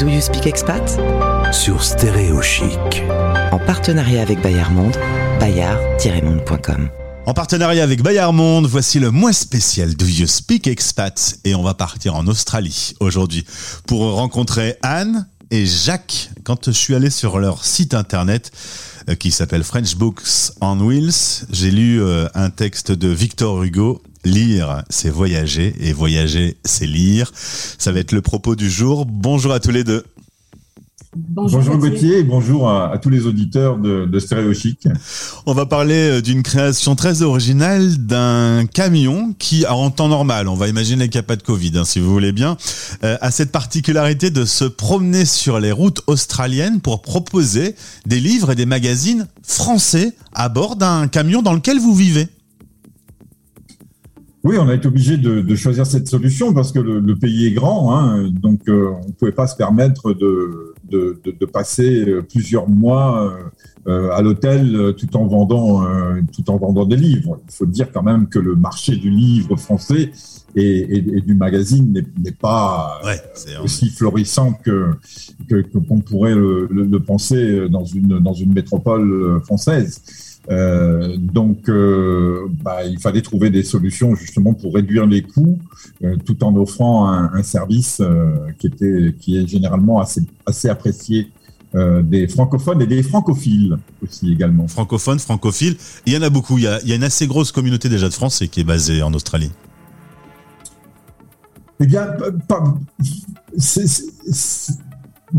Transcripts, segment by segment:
Do You Speak Expat sur Stéréo Chic. En partenariat avec Bayard Monde, bayard-monde.com. En partenariat avec Bayard Monde, voici le mois spécial Do You Speak Expat et on va partir en Australie aujourd'hui pour rencontrer Anne et Jacques. Quand je suis allé sur leur site internet qui s'appelle French Books on Wheels, j'ai lu un texte de Victor Hugo. Lire, c'est voyager, et voyager, c'est lire. Ça va être le propos du jour. Bonjour à tous les deux. Bonjour Gauthier, et bonjour à tous les auditeurs de Stéréo Chic. On va parler d'une création très originale d'un camion qui, en temps normal, on va imaginer qu'il n'y a pas de Covid, si vous voulez bien, a cette particularité de se promener sur les routes australiennes pour proposer des livres et des magazines français à bord d'un camion dans lequel vous vivez. Oui, on a été obligé de choisir cette solution parce que le pays est grand, donc on ne pouvait pas se permettre de passer plusieurs mois à l'hôtel tout en vendant des livres. Il faut dire quand même que le marché du livre français et du magazine n'est pas aussi florissant que qu'on pourrait le penser dans une métropole française. Donc, il fallait trouver des solutions justement pour réduire les coûts, tout en offrant un service qui est généralement assez apprécié des francophones et des francophiles aussi également. Francophones, francophiles, il y en a beaucoup. Il y a une assez grosse communauté déjà de Français qui est basée en Australie. Eh bien,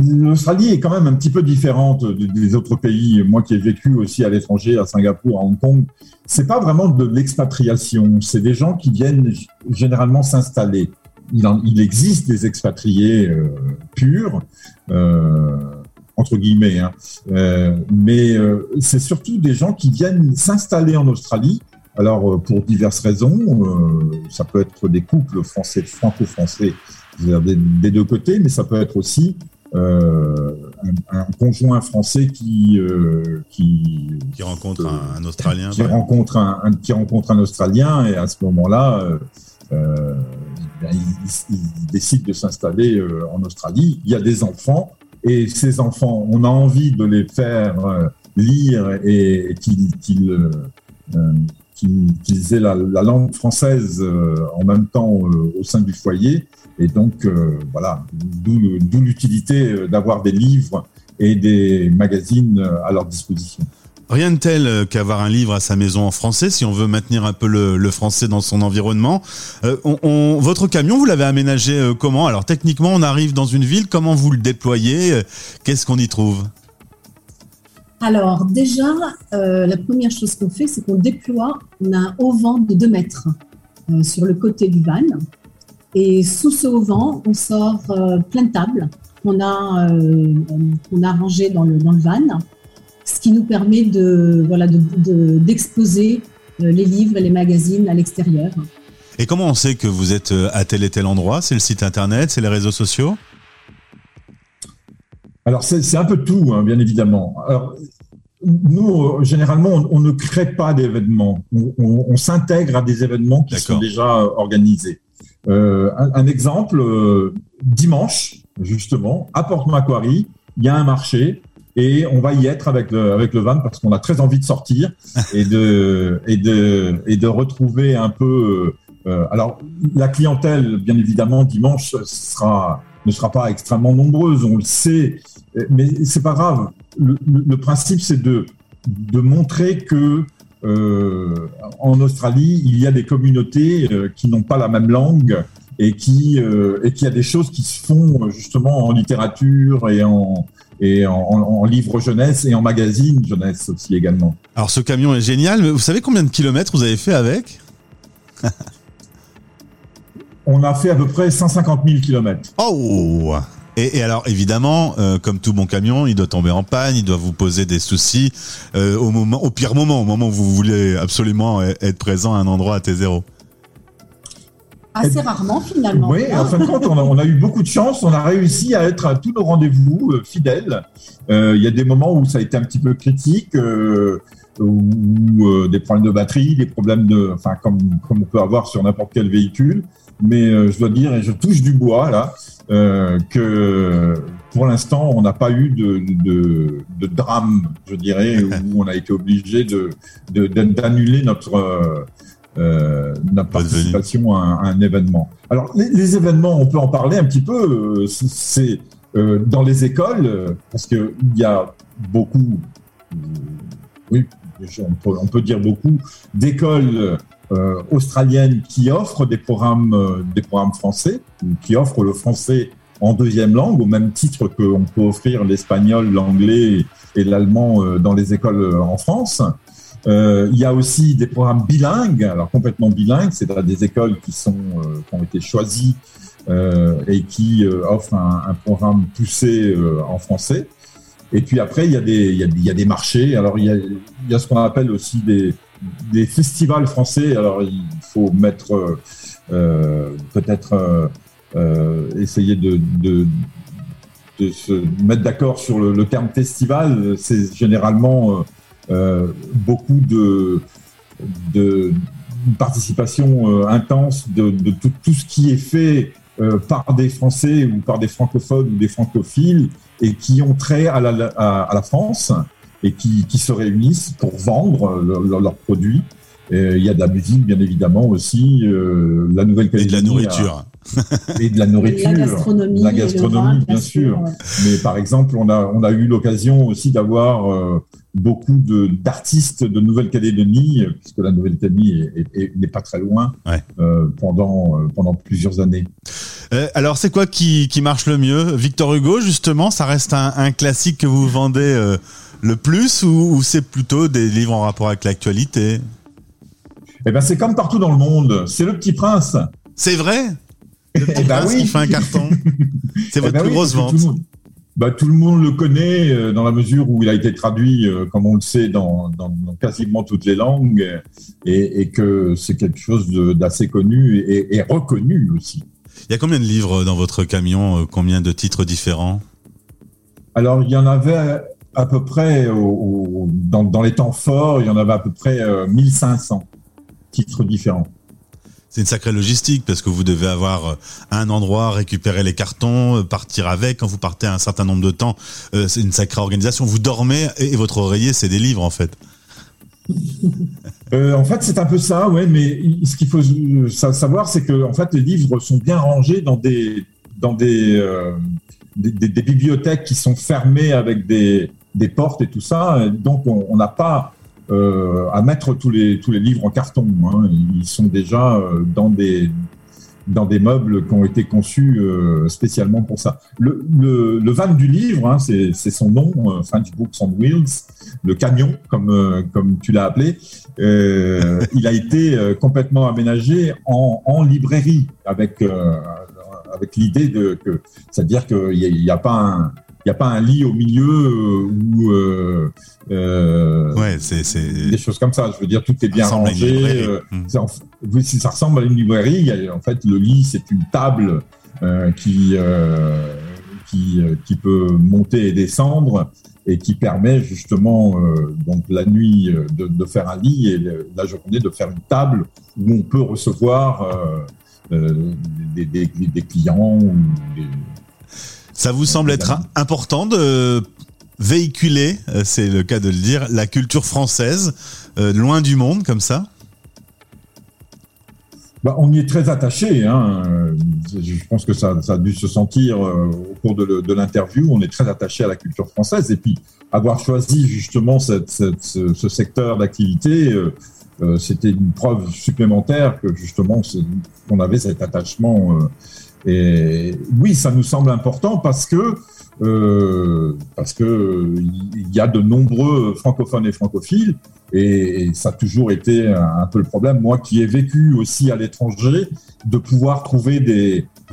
l'Australie est quand même un petit peu différente des autres pays. Moi qui ai vécu aussi à l'étranger, à Singapour, à Hong Kong, c'est pas vraiment de l'expatriation. C'est des gens qui viennent généralement s'installer. Il existe des expatriés purs, entre guillemets, mais c'est surtout des gens qui viennent s'installer en Australie. Alors, pour diverses raisons, ça peut être des couples français, franco-français, des deux côtés, mais ça peut être aussi un conjoint français qui rencontre un Australien, qui rencontre un Australien, et à ce moment-là, il décide de s'installer en Australie. Il y a des enfants, et ces enfants, on a envie de les faire lire et qu'ils aient la langue française en même temps au sein du foyer. Et donc, d'où l'utilité d'avoir des livres et des magazines à leur disposition. Rien de tel qu'avoir un livre à sa maison en français, si on veut maintenir un peu le français dans son environnement. Votre camion, vous l'avez aménagé comment ? Alors, techniquement, on arrive dans une ville, comment vous le déployez ? Qu'est-ce qu'on y trouve ? Alors, déjà, la première chose qu'on fait, c'est qu'on déploie, on a un auvent de 2 mètres sur le côté du van. Et sous ce auvent, on sort plein de tables qu'on a rangées dans le van, ce qui nous permet d'exposer les livres et les magazines à l'extérieur. Et comment on sait que vous êtes à tel et tel endroit ? C'est le site internet, c'est les réseaux sociaux ? Alors c'est un peu tout, bien évidemment. Alors, nous, généralement, on ne crée pas d'événements. On s'intègre à des événements qui sont déjà organisés. Un exemple, dimanche, justement, à Port Macquarie, il y a un marché et on va y être avec le van parce qu'on a très envie de sortir et de retrouver un peu. Alors, la clientèle, bien évidemment, dimanche ne sera pas extrêmement nombreuse, on le sait, mais c'est pas grave. Le principe, c'est de montrer que en Australie, il y a des communautés qui n'ont pas la même langue et qu'il y a des choses qui se font justement en littérature et en livres jeunesse et en magazines jeunesse aussi également. Alors ce camion est génial, mais vous savez combien de kilomètres vous avez fait avec ? On a fait à peu près 150 000 kilomètres. Oh ! Et alors, évidemment, comme tout bon camion, il doit tomber en panne, il doit vous poser des soucis au pire moment où vous voulez absolument être présent à un endroit à T0. Assez rarement, finalement. Oui, en fin de compte, on a eu beaucoup de chance. On a réussi à être à tous nos rendez-vous fidèles. Il y a des moments où ça a été un petit peu critique, ou des problèmes de batterie, des problèmes comme on peut avoir sur n'importe quel véhicule. Mais je dois dire, et je touche du bois là, que Pour l'instant, on n'a pas eu de drame, je dirais, où on a été obligé d'annuler notre participation à un événement. Alors, les événements, on peut en parler un petit peu. C'est dans les écoles, parce qu'il y a beaucoup, on peut dire beaucoup, d'écoles australiennes qui offrent des programmes français, qui offrent le français en deuxième langue, au même titre qu'on peut offrir l'espagnol, l'anglais et l'allemand dans les écoles en France. Il y a aussi des programmes bilingues, alors complètement bilingues, c'est-à-dire des écoles qui ont été choisies et qui offrent un programme poussé en français. Et puis après, il y a des marchés. Alors il y a ce qu'on appelle aussi des festivals français. Alors il faut mettre essayer de se mettre d'accord sur le terme festival. C'est généralement beaucoup de participation intense de tout ce qui est fait par des Français ou par des francophones ou des francophiles et qui ont trait à la France et qui se réunissent pour vendre leurs produits. Il y a de la musique, bien évidemment, aussi, la Nouvelle-Calédonie. Et de la nourriture. Et de la gastronomie. La gastronomie, bien sûr. Ouais. Mais par exemple, on a eu l'occasion aussi d'avoir beaucoup d'artistes de Nouvelle-Calédonie, puisque la Nouvelle-Calédonie n'est pas très loin, ouais, pendant plusieurs années. Alors, c'est quoi qui marche le mieux ? Victor Hugo, justement, ça reste un classique que vous vendez le plus, ou c'est plutôt des livres en rapport avec l'actualité ? Eh ben, c'est comme partout dans le monde. C'est Le Petit Prince. C'est vrai ? Le Petit Prince, oui, qui fait un carton. C'est votre plus grosse vente. Tout le monde le connaît dans la mesure où il a été traduit, comme on le sait, dans quasiment toutes les langues et que c'est quelque chose d'assez connu et reconnu aussi. Il y a combien de livres dans votre camion ? Combien de titres différents ? Alors, il y en avait à peu près, dans les temps forts, il y en avait à peu près 1500. Titres différents. C'est une sacrée logistique parce que vous devez avoir un endroit, récupérer les cartons, partir avec. Quand vous partez un certain nombre de temps, c'est une sacrée organisation. Vous dormez et votre oreiller, c'est des livres en fait. En fait, c'est un peu ça, ouais. Mais ce qu'il faut savoir, c'est que en fait, les livres sont bien rangés dans des bibliothèques qui sont fermées avec des portes et tout ça. Donc, on n'a pas à mettre tous les livres en carton, hein. Ils sont déjà dans des meubles qui ont été conçus spécialement pour ça. Le van du livre, hein, c'est son nom, French Books on Wheels, le camion comme tu l'as appelé. Il a été complètement aménagé en librairie avec l'idée c'est-à-dire qu'il n'y a pas un. Il n'y a pas un lit au milieu ou des choses comme ça. Je veux dire, tout est bien rangé. Si ça ressemble à une librairie, en fait, le lit, c'est une table qui peut monter et descendre et qui permet justement, donc la nuit, de faire un lit et la journée de faire une table où on peut recevoir des clients ou des... Ça vous semble être important de véhiculer, c'est le cas de le dire, la culture française, loin du monde, comme ça ? On y est très attaché, hein. Je pense que ça a dû se sentir au cours de l'interview. On est très attaché à la culture française. Et puis, avoir choisi justement ce secteur d'activité, c'était une preuve supplémentaire que justement, qu'on avait cet attachement. Et oui, ça nous semble important parce que il y a de nombreux francophones et francophiles et ça a toujours été un peu le problème. Moi, qui ai vécu aussi à l'étranger, de pouvoir trouver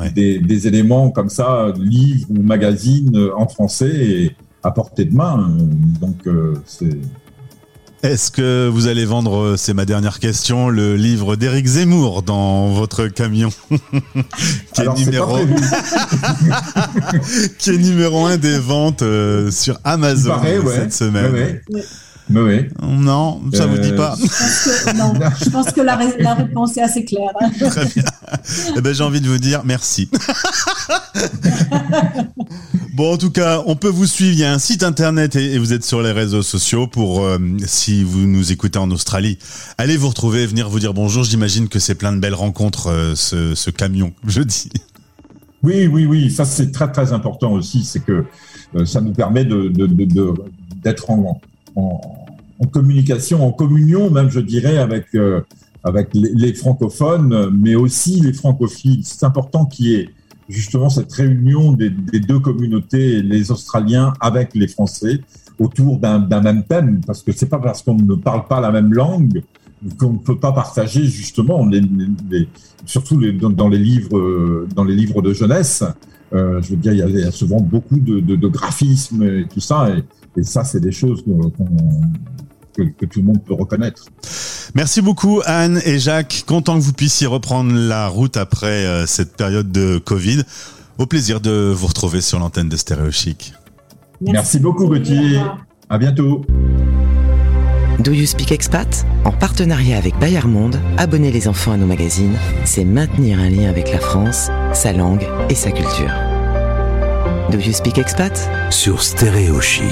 des éléments comme ça, livres ou magazines en français et à portée de main. Donc c'est. Est-ce que vous allez vendre, c'est ma dernière question, le livre d'Éric Zemmour dans votre camion qui est numéro 1 des ventes sur Amazon cette semaine. Mais oui. Non, ça ne vous dit pas. Je pense que la réponse est assez claire. Très bien. Eh ben, j'ai envie de vous dire merci. Bon, en tout cas, on peut vous suivre. Il y a un site internet et vous êtes sur les réseaux sociaux pour, si vous nous écoutez en Australie, allez vous retrouver, venir vous dire bonjour. J'imagine que c'est plein de belles rencontres, ce camion, je dis. Oui. Ça, c'est très, très important aussi. C'est que ça nous permet d'être en communication, en communion même, je dirais, avec les francophones, mais aussi les francophiles. C'est important qu'il y ait justement cette réunion des deux communautés, les Australiens avec les Français, autour d'un même thème, parce que c'est pas parce qu'on ne parle pas la même langue qu'on ne peut pas partager justement, surtout dans les livres de jeunesse. Je veux dire, il y a souvent beaucoup de graphismes et tout ça, et ça, c'est des choses que tout le monde peut reconnaître. Merci beaucoup Anne et Jacques, content que vous puissiez reprendre la route après cette période de Covid. Au plaisir de vous retrouver sur l'antenne de Stéréo Chic. Merci beaucoup Gauthier, à bientôt. Do You Speak Expat, en partenariat avec Bayard Monde, abonner les enfants à nos magazines, c'est maintenir un lien avec la France, sa langue et sa culture. Do You Speak Expat sur Stéréo Chic.